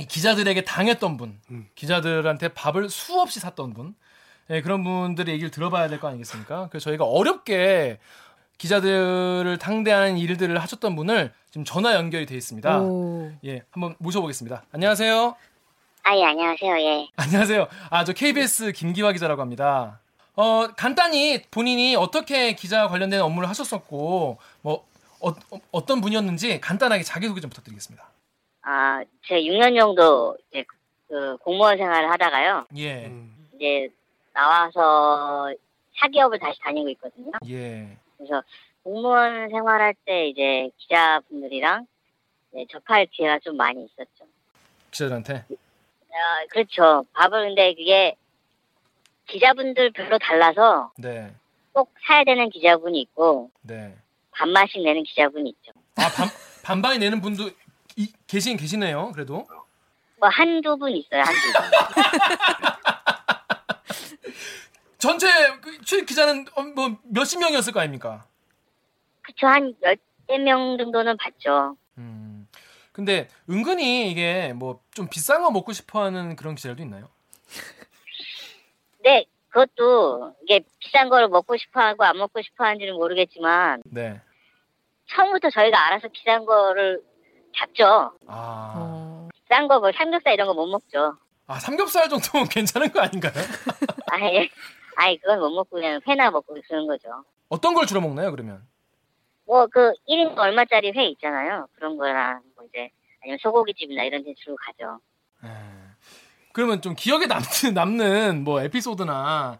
이 기자들에게 당했던 분, 음. 기자들한테 밥을 수없이 샀던 분, 네, 그런 분들의 얘기를 들어봐야 될 거 아니겠습니까? 그래서 저희가 어렵게 기자들을 상대하는 일들을 하셨던 분을 지금 전화 연결이 되어 있습니다. 오. 예, 한번 모셔보겠습니다. 안녕하세요. 아, 예, 안녕하세요. 예. 안녕하세요. 아, 저 케이비에스 김기화 기자라고 합니다. 어, 간단히 본인이 어떻게 기자 관련된 업무를 하셨었고, 뭐 어, 어, 어떤 분이었는지 간단하게 자기소개 좀 부탁드리겠습니다. 아, 제가 육 년 정도 이제 그 공무원 생활을 하다가요. 예. 음. 이제 나와서 사기업을 다시 다니고 있거든요. 예. 그래서 공무원 생활할 때 이제 기자분들이랑 이제 접할 기회가 좀 많이 있었죠. 기자들한테? 아, 그렇죠. 밥을 근데 그게 기자분들 별로 달라서 네. 꼭 사야 되는 기자분이 있고 네. 반반씩 내는 기자분이 있죠. 아, 반, 반반이 내는 분도 이, 계신, 계시네요. 그래도? 뭐 한두 분 있어요. 한두 분. 전체 취업 기자는 뭐 몇십 명이었을 거 아닙니까? 그쵸, 한 열댓 명 정도는 봤죠. 음, 근데 은근히 이게 뭐 좀 비싼 거 먹고 싶어하는 그런 기자들도 있나요? 네, 그것도 이게 비싼 거를 먹고 싶어하고 안 먹고 싶어하는지는 모르겠지만, 네. 처음부터 저희가 알아서 비싼 거를 잡죠. 아, 어... 비싼 거 뭐 삼겹살 이런 거 못 먹죠. 아, 삼겹살 정도면 괜찮은 거 아닌가요? 아예. 아이, 그건 못 먹고 그냥 회나 먹고 쓰는 거죠. 어떤 걸 주로 먹나요, 그러면? 뭐, 그, 일 인 얼마짜리 회 있잖아요. 그런 거랑, 뭐 이제, 아니면 소고기집이나 이런 데 주로 가죠. 에... 그러면 좀 기억에 남는, 남는 뭐, 에피소드나,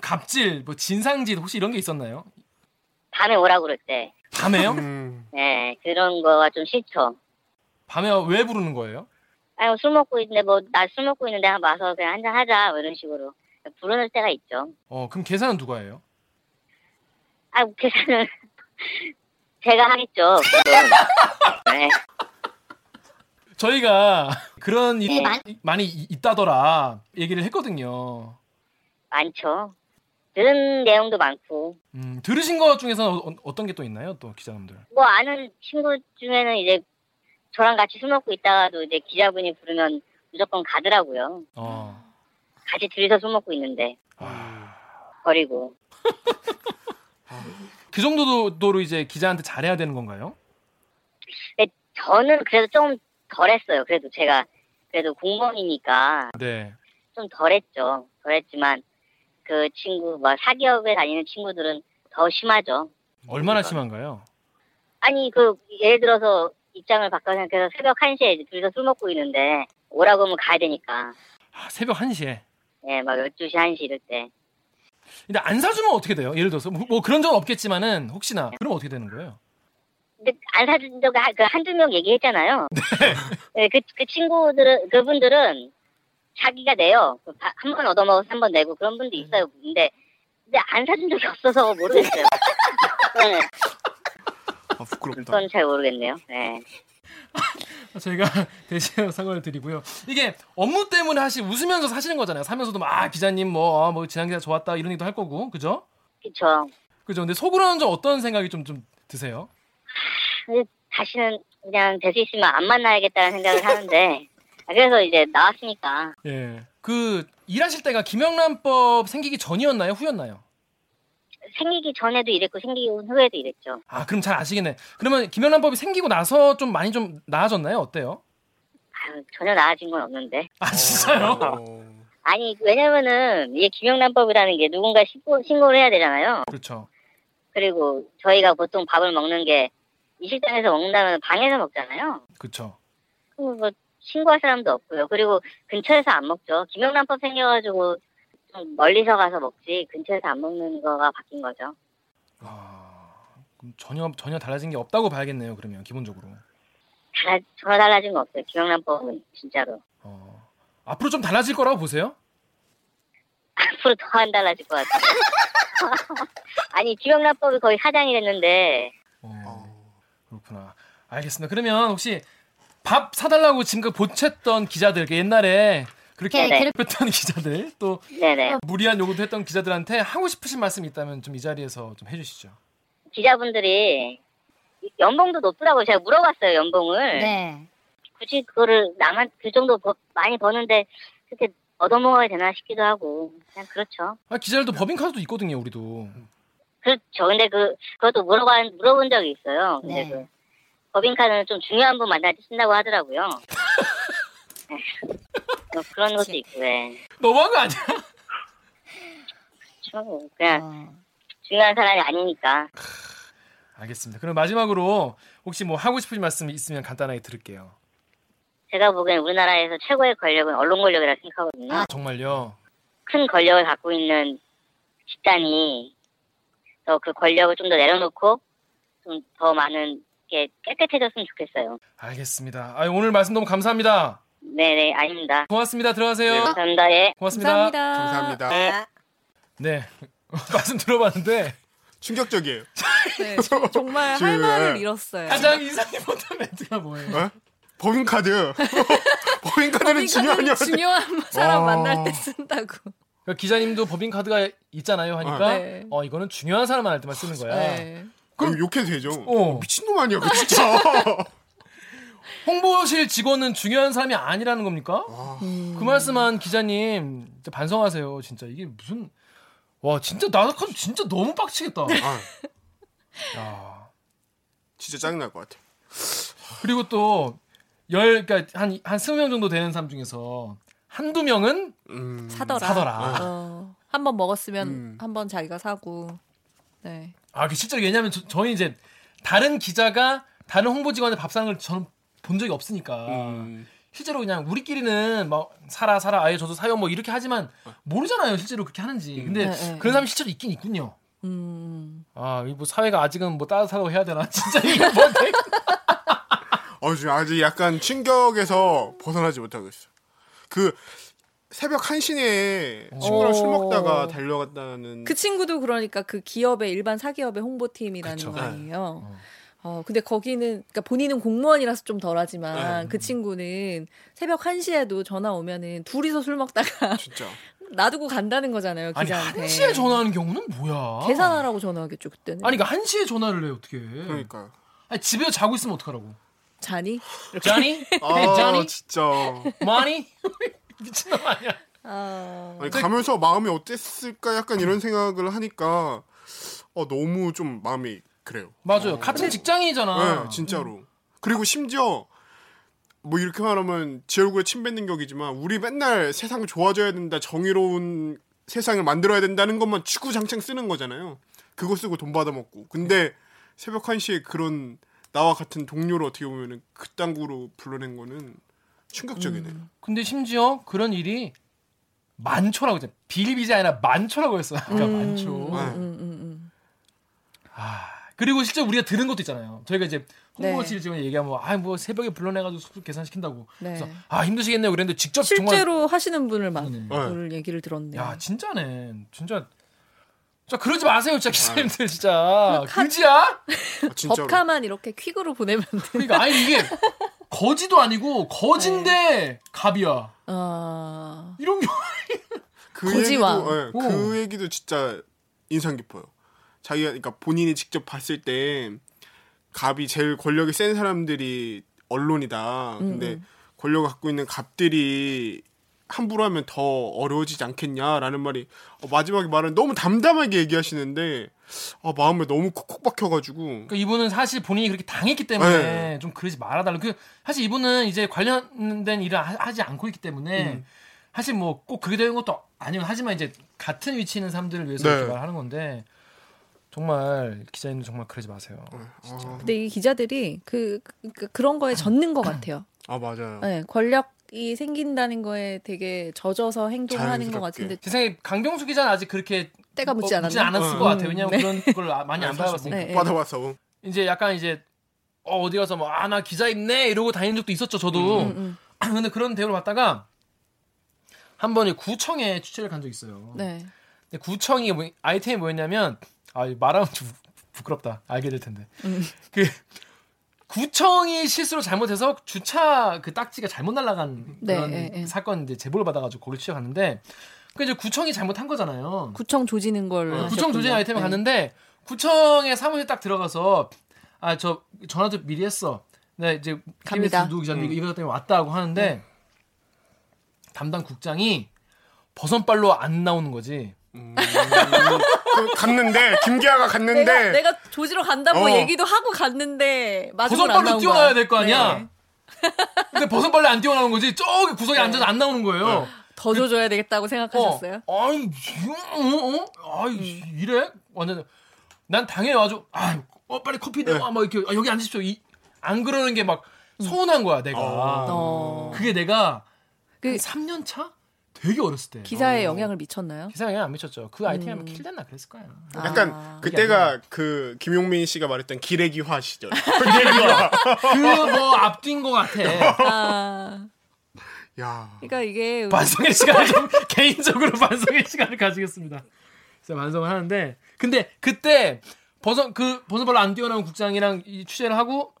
갑질, 뭐, 진상짓, 혹시 이런 게 있었나요? 밤에 오라고 그럴 때. 밤에요? 음... 네, 그런 거가 좀 싫죠. 밤에 왜 부르는 거예요? 아니, 술 먹고 있는데, 뭐, 나 술 먹고 있는데 한번 와서 그냥 한잔 하자, 뭐 이런 식으로. 부르는 때가 있죠. 어, 그럼 계산은 누가 해요? 아, 계산은 제가 하겠죠. 네. 저희가 그런 일이 네. 많이 있다더라 얘기를 했거든요. 많죠. 들은 내용도 많고. 음, 들으신 것 중에서는 어, 어떤 게 또 있나요? 또 기자분들. 뭐 아는 친구 중에는 이제 저랑 같이 술 먹고 있다가도 이제 기자분이 부르면 무조건 가더라고요. 어. 같이 둘이서 술 먹고 있는데 아... 버리고 그 정도로 이제 기자한테 잘해야 되는 건가요? 네, 저는 그래도 좀 덜했어요. 그래도 제가 그래도 공무원이니까 네. 좀 덜했죠. 덜했지만 그 친구 뭐 사기업에 다니는 친구들은 더 심하죠. 얼마나 그러니까. 심한가요? 아니 그 예를 들어서 입장을 바꿔 생각해서 새벽 한 시에 이제 둘이서 술 먹고 있는데 오라고 하면 가야 되니까. 아, 새벽 한 시에? 네, 막 열두 시, 한 시 이럴 때. 근데 안 사주면 어떻게 돼요? 예를 들어서 뭐, 뭐 그런 적은 없겠지만은 혹시나 그럼 어떻게 되는 거예요? 근데 안 사준다고 그 한두 명 얘기했잖아요. 네. 네, 그, 그 친구들은 그분들은 자기가 내요. 한 번 얻어먹어서 한 번 내고 그런 분도 있어요. 근데 근데 안 사준 적이 없어서 모르겠어요. 네. 아, 부끄럽다. 그건 잘 모르겠네요. 네. 저희가 대신 사과를 드리고요. 이게 업무 때문에 하시 웃으면서 사시는 거잖아요. 사면서도 막 아, 기자님 뭐, 뭐 지난 기자 좋았다 이런 얘기도 할 거고, 그죠? 그렇죠. 그죠. 근데 속으로는 좀 어떤 생각이 좀, 좀 드세요? 다시는 그냥 될 수 있으면 안 만나야겠다는 생각을 하는데 그래서 이제 나왔으니까. 예. 그 일하실 때가 김영란법 생기기 전이었나요, 후였나요? 생기기 전에도 이랬고 생기기 후에도 이랬죠. 아, 그럼 잘 아시겠네. 그러면 김영란법이 생기고 나서 좀 많이 좀 나아졌나요? 어때요? 아유, 전혀 나아진 건 없는데. 아, 진짜요? 아니, 왜냐면은 이게 김영란법이라는 게 누군가 신고, 신고를 해야 되잖아요. 그렇죠. 그리고 저희가 보통 밥을 먹는 게 미식당에서 먹는다면 방에서 먹잖아요. 그렇죠. 뭐 신고할 사람도 없고요. 그리고 근처에서 안 먹죠. 김영란법 생겨가지고 좀 멀리서 가서 먹지 근처에서 안 먹는 거가 바뀐 거죠. 아, 그럼 전혀 전혀 달라진 게 없다고 봐야겠네요. 그러면 기본적으로. 다 전혀 달라진 거 없어요. 김영란법은 진짜로. 어, 앞으로 좀 달라질 거라고 보세요? 앞으로 더 안 달라질 것 같아요. 아니 김영란법이 거의 사장이 됐는데. 어, 그렇구나. 알겠습니다. 그러면 혹시 밥 사달라고 지금 보챘던 기자들, 옛날에 그렇게 네네. 괴롭혔던 기자들, 또 네네. 무리한 요구도 했던 기자들한테 하고 싶으신 말씀이 있다면 좀 이 자리에서 좀 해주시죠. 기자분들이 연봉도 높더라고요. 제가 물어봤어요, 연봉을. 네. 굳이 그거를 나만 그 정도 버, 많이 버는데 그렇게 얻어먹어야 되나 싶기도 하고 그냥 그렇죠. 아, 기자들도 법인카드도 있거든요, 우리도. 그렇죠. 근데 그 그것도 물어본 물어본 적이 있어요. 근데 네. 그 법인카드는 좀 중요한 분 만날 때 쓴다고 하더라고요. 그런 것도 있고. 네. 너무한 거 아니야? 그렇죠. 그냥 어. 중요한 사람이 아니니까. 알겠습니다. 그럼 마지막으로 혹시 뭐 하고 싶은 말씀 있으면 간단하게 들을게요. 제가 보기엔 우리나라에서 최고의 권력은 언론 권력이라고 생각하거든요. 아, 정말요? 큰 권력을 갖고 있는 집단이 더 그 권력을 좀 더 내려놓고 좀 더 많은 게 깨끗해졌으면 좋겠어요. 알겠습니다. 아유, 오늘 말씀 너무 감사합니다. 네네, 아닙니다. 고맙습니다. 들어가세요. 네, 감사합니다. 예. 고맙습니다. 감사합니다. 감사합니다. 네, 네. 말씀 들어봤는데 충격적이에요. 네, 정말 할 말을 잃었어요. 가장 인상이 못한 멘트가 뭐예요? 어? 법인카드. 법인카드는 중요하냐? 중요한 사람 만날 때 쓴다고. 그러니까 기자님도 법인카드가 있잖아요 하니까 아, 네. 어 이거는 중요한 사람 만날 때만 쓰는 거야. 네. 그럼 아니, 욕해도 되죠. 어. 미친놈 아니야, 그 진짜. 홍보실 직원은 중요한 사람이 아니라는 겁니까? 아. 음. 그 말씀한 기자님 진짜 반성하세요. 진짜 이게 무슨 와 진짜 나락하면 진짜 너무 빡치겠다. 아. 야. 진짜 짜증날 것 같아. 그리고 또 열 그러니까 한 한 스무 명 정도 되는 사람 중에서 한두 명은 음. 사더라. 사더라. 어. 한번 먹었으면 음. 한번 자기가 사고. 네. 아, 그 실제로 왜냐면 저, 저희 이제 다른 기자가 다른 홍보 직원한테 밥 사는 걸 저는 본 적이 없으니까. 음. 실제로 그냥 우리끼리는 막 사라 사라 아예 저도 사요 뭐 이렇게 하지만 모르잖아요 실제로 그렇게 하는지. 근데 네, 네, 그런 사람이 실제로 있긴 있군요. 음. 아, 이 뭐 사회가 아직은 뭐 따뜻하다고 해야 되나? 진짜 이게 뭔데? 어, 지금 아직 약간 충격에서 벗어나지 못하고 있어. 그 새벽 한 시에 친구랑 술 먹다가 달려갔다는 그 친구도 그러니까 그 기업의 일반 사기업의 홍보팀이라는 그쵸. 거 아니에요. 네. 어, 근데 거기는 그러니까 본인은 공무원이라서 좀 덜하지만 네. 그 친구는 새벽 한 시에도 전화 오면은 둘이서 술 먹다가 진짜 놔두고 간다는 거잖아요, 기자한테. 아니, 한 시에 전화하는 경우는 뭐야? 계산하라고 전화하겠죠, 그때는. 아니, 그러니까 한 시에 전화를 해 어떻게? 그러니까. 아니, 집에서 자고 있으면 어떡하라고? 자니? 자니? 아, 자니? 진짜. 많이? 미친놈 아니야. 어... 아니, 가면서 마음이 어땠을까 약간 이런 생각을 하니까 어, 너무 좀 마음이 그래요. 맞아요. 어. 같은 직장이잖아. 네, 진짜로. 음. 그리고 심지어 뭐 이렇게 말하면 제 얼굴에 침 뱉는 격이지만 우리 맨날 세상 좋아져야 된다, 정의로운 세상을 만들어야 된다는 것만 지구장창 쓰는 거잖아요. 그거 쓰고 돈 받아먹고. 근데 새벽 한 시에 그런 나와 같은 동료를 어떻게 보면 그딴 구로 불러낸 거는 충격적이네요. 음. 근데 심지어 그런 일이 많초라고 했잖아요. 비일비재 아니라 많초라고 했어요. 그러니까 음. 많초. 음, 음, 음. 아, 그리고 실제 우리가 들은 것도 있잖아요. 저희가 이제 홍보실 직원이 네. 얘기하면 아, 뭐 새벽에 불러내가지고 숙소 계산시킨다고. 네. 그래서 아, 힘드시겠네요. 그랬는데 직접 실제로 정말... 하시는 분을 만 오늘 네. 얘기를 들었네요. 야, 진짜네. 진짜. 자, 그러지 마세요, 진짜 기자님들. 진짜 그지야? 법카만 이렇게 퀵으로 보내면 돼. 그러니까 아니 이게 거지도 아니고 거진데 갑이야. 어... 이런 경우 그 거지왕. 얘기도, 네, 그 얘기도 진짜 인상 깊어요. 자기가 그러니까 본인이 직접 봤을 때 갑이 제일 권력이 센 사람들이 언론이다. 근데 음. 권력을 갖고 있는 갑들이 함부로 하면 더 어려워지지 않겠냐라는 말이 어, 마지막에 말은 너무 담담하게 얘기하시는데 어, 마음에 너무 콕콕 박혀가지고. 그러니까 이분은 사실 본인이 그렇게 당했기 때문에 네. 좀 그러지 말아달라. 그 사실 이분은 이제 관련된 일을 하, 하지 않고 있기 때문에 음. 사실 뭐 꼭 그게 되는 것도 아니면 하지만 이제 같은 위치에 있는 사람들을 위해서 네. 이렇게 말하는 건데 정말 기자님들 정말 그러지 마세요. 진짜. 근데 이 기자들이 그, 그 그런 거에 젖는 것 같아요. 아 맞아요. 네, 권력이 생긴다는 거에 되게 젖어서 행동을 하는 것 같은데. 세상에 강병수 기자는 아직 그렇게 때가 묻지 어, 않았나? 않았을 어, 것 같아요. 왜냐하면 네. 그런 걸 많이 안 받아봤으니까. 네, 네. 받아봤어. 이제 약간 이제 어, 어디 가서 뭐 아 나 기자 입네 이러고 다니는 적도 있었죠. 저도. 음, 음, 음. 근데 그런 대우를 받다가 한 번에 구청에 취재를 간 적이 있어요. 네. 근데 구청이 뭐, 아이템이 뭐였냐면 아 말하면 좀 부끄럽다. 알게 될 텐데. 음. 그 구청이 실수로 잘못해서 주차 그 딱지가 잘못 날아간 네, 그런 에, 에. 사건 이제 제보를 받아가지고 거기 취재갔는데 그 이제 구청이 잘못한 거잖아요. 구청 조지는 걸. 어, 구청 조지는 아이템에 네. 갔는데 구청의 사무실 딱 들어가서 아 저 전화도 미리 했어. 네 이제 케이비에스 누구 기자님 음. 이거 때문에 왔다고 하는데 음. 담당 국장이 버선발로 안 나오는 거지. 음... 갔는데 김기화가 갔는데 내가, 내가 조지로 간다고 어. 얘기도 하고 갔는데 버선발로 뛰어나야 될 거 아니야. 네. 근데 버선발로 안 뛰어나오는 거지. 저기 구석에 네. 앉아서 안 나오는 거예요. 네. 더 조져야 그... 되겠다고 생각하셨어요? 어. 아이 어? 어? 아이 이래? 완전 난 당연히 와줘. 아, 어 빨리 커피 내와. 네. 막 이렇게 아, 여기 앉으십시오. 이, 안 그러는 게 막 서운한 거야 내가. 아. 어. 그게 내가 그... 삼 년 차? 되게 어렸을 때 기사에 어. 영향을 미쳤나요? 기사에 영향 안 미쳤죠. 그 아이템이 음. 킬됐나 그랬을 거예요. 아. 약간 그때가 그 김용민 씨가 말했던 기레기화 시절. 기레기화. 그 뭐 앞뒤인 것 같아. 아. 야. 그러니까 이게 반성의 시간을 개인적으로 반성의 시간을 가지겠습니다. 진짜 반성을 하는데 근데 그때 버선 그 버선발로 안 뛰어나온 국장이랑 이 취재를 하고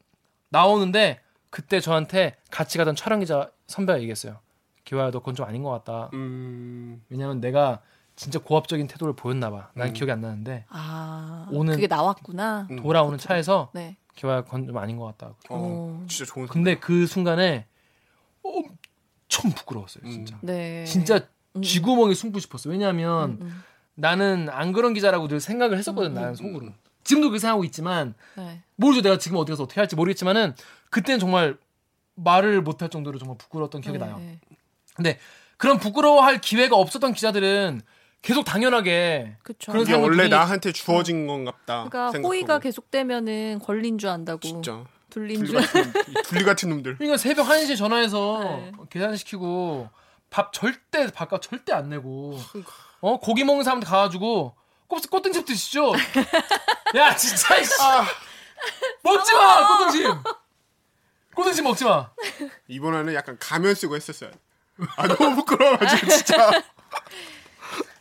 나오는데 그때 저한테 같이 가던 촬영 기자 선배가 얘기했어요. 기화야 너 그건 좀 아닌 것 같다. 음... 왜냐면 내가 진짜 고압적인 태도를 보였나 봐. 난 음. 기억이 안 나는데 아, 오는 그게 나왔구나. 돌아오는 음. 차에서 네. 기화야 그건 좀 아닌 것 같다. 어, 진짜 좋은. 근데 생각. 그 순간에 엄청 부끄러웠어요. 진짜. 음. 네. 진짜 쥐구멍에 숨고 싶었어. 왜냐하면 음, 음. 나는 안 그런 기자라고 늘 생각을 했었거든. 음, 나는 속으로. 음. 지금도 그렇게 생각하고 있지만 네. 모르죠. 내가 지금 어디 가서 어떻게 할지 모르겠지만은 그때는 정말 말을 못할 정도로 정말 부끄러웠던 기억이 네, 나요. 네. 근데 그런 부끄러워할 기회가 없었던 기자들은 계속 당연하게 그쵸. 그런 게 원래 둘이... 나한테 주어진 건 같다. 그러니까 생각하고. 호의가 계속되면은 권리인 줄 안다고. 진짜. 둘린 줄. 둘리 같은 놈들. 그러니까 새벽 한 시에 전화해서 네. 계산시키고 밥 절대 밥값 절대 안 내고 어 고기 먹는 사람들 가가지고 꼽스 꽃등심 드시죠. 야 진짜 아. 먹지 마 꽃등심. 꽃등심 먹지 마. 이번에는 약간 가면 쓰고 했었어요. 아 너무 부끄러워가지고 진짜.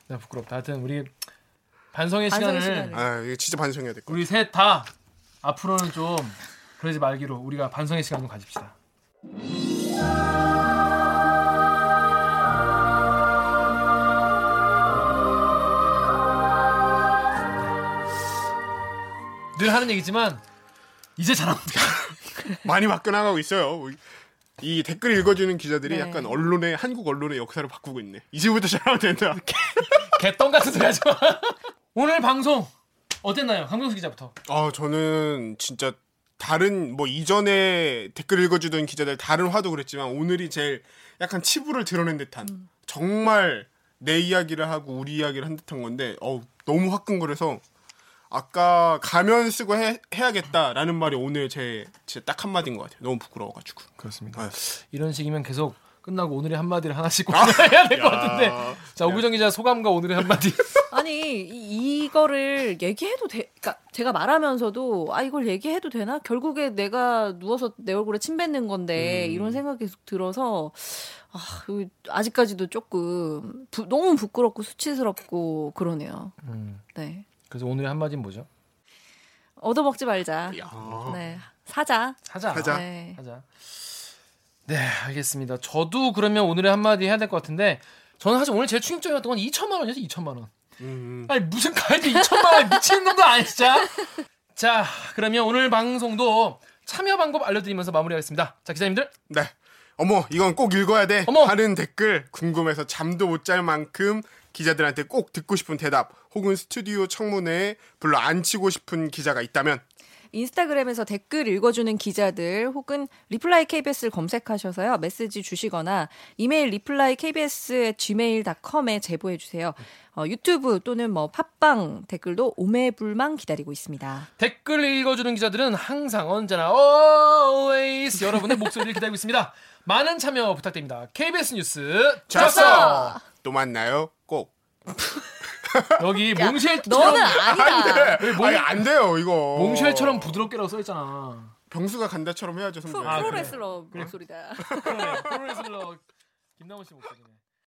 나 부끄럽다. 하여튼 우리 반성의, 반성의 시간을. 시간을. 아 이거 진짜 반성해야 될 거. 우리 셋 다 앞으로는 좀 그러지 말기로 우리가 반성의 시간 좀 가집시다. 늘 하는 얘기지만 이제 잘합니다. 많이 바뀌어나가고 있어요. 이 댓글 읽어주는 기자들이 네. 약간 언론의 한국 언론의 역사를 바꾸고 있네. 이제부터 잘하면 된다. 개똥 같은 소리 하지 마. 오늘 방송 어땠나요? 강병수 기자부터. 아 저는 진짜 다른 뭐 이전에 댓글 읽어주던 기자들 다른 화도 그랬지만 오늘이 제일 약간 치부를 드러낸 듯한 음. 정말 내 이야기를 하고 우리 이야기를 한 듯한 건데 어우 너무 화끈거려서 아까 가면 쓰고 해, 해야겠다라는 말이 오늘 제 제 딱 한마디인 것 같아요. 너무 부끄러워가지고. 그렇습니다. 네. 이런 식이면 계속 끝나고 오늘의 한마디를 하나씩 골라야 될 것 같은데. 자 오기정 기자 소감과 오늘의 한마디. 아니 이, 이거를 얘기해도 돼. 그러니까 제가 말하면서도 아 이걸 얘기해도 되나? 결국에 내가 누워서 내 얼굴에 침 뱉는 건데 음. 이런 생각이 계속 들어서 아, 아직까지도 조금 부, 너무 부끄럽고 수치스럽고 그러네요. 음. 네. 그래서 오늘의 한마디는 뭐죠? 얻어먹지 말자. 네, 사자. 사자. 사자. 네. 사자. 네, 알겠습니다. 저도 그러면 오늘의 한마디 해야 될 것 같은데 저는 사실 오늘 제일 충격적이었던 건 이천만 원이었어요. 이천만 원. 음. 아니 무슨 가이드 이천만 원 미친놈도 아니야 진짜. 자, 그러면 오늘 방송도 참여 방법 알려드리면서 마무리하겠습니다. 자, 기자님들. 네. 어머, 이건 꼭 읽어야 돼. 어머. 다른 댓글 궁금해서 잠도 못 잘 만큼 기자들한테 꼭 듣고 싶은 대답 혹은 스튜디오 청문회에 불러 앉히고 싶은 기자가 있다면 인스타그램에서 댓글 읽어주는 기자들 혹은 리플라이 케이비에스를 검색하셔서요. 메시지 주시거나 이메일 리플라이 케이비에스 앳 지메일 닷컴에 제보해주세요. 어, 유튜브 또는 뭐 팟빵 댓글도 오매불망 기다리고 있습니다. 댓글 읽어주는 기자들은 항상 언제나 always 여러분의 목소리를 기다리고 있습니다. 많은 참여 부탁드립니다. 케이비에스 뉴스 졌어! 또 만나요. 꼭. 여기 몽쉘처럼 너는 아니다. 안, 몽... 아니, 안 돼요 이거. 몽쉘처럼 부드럽게라고 써있잖아. 병수가 간다처럼 해야죠. 프로레슬러 목소리다. 프로레슬러 김남훈 씨 목소리네.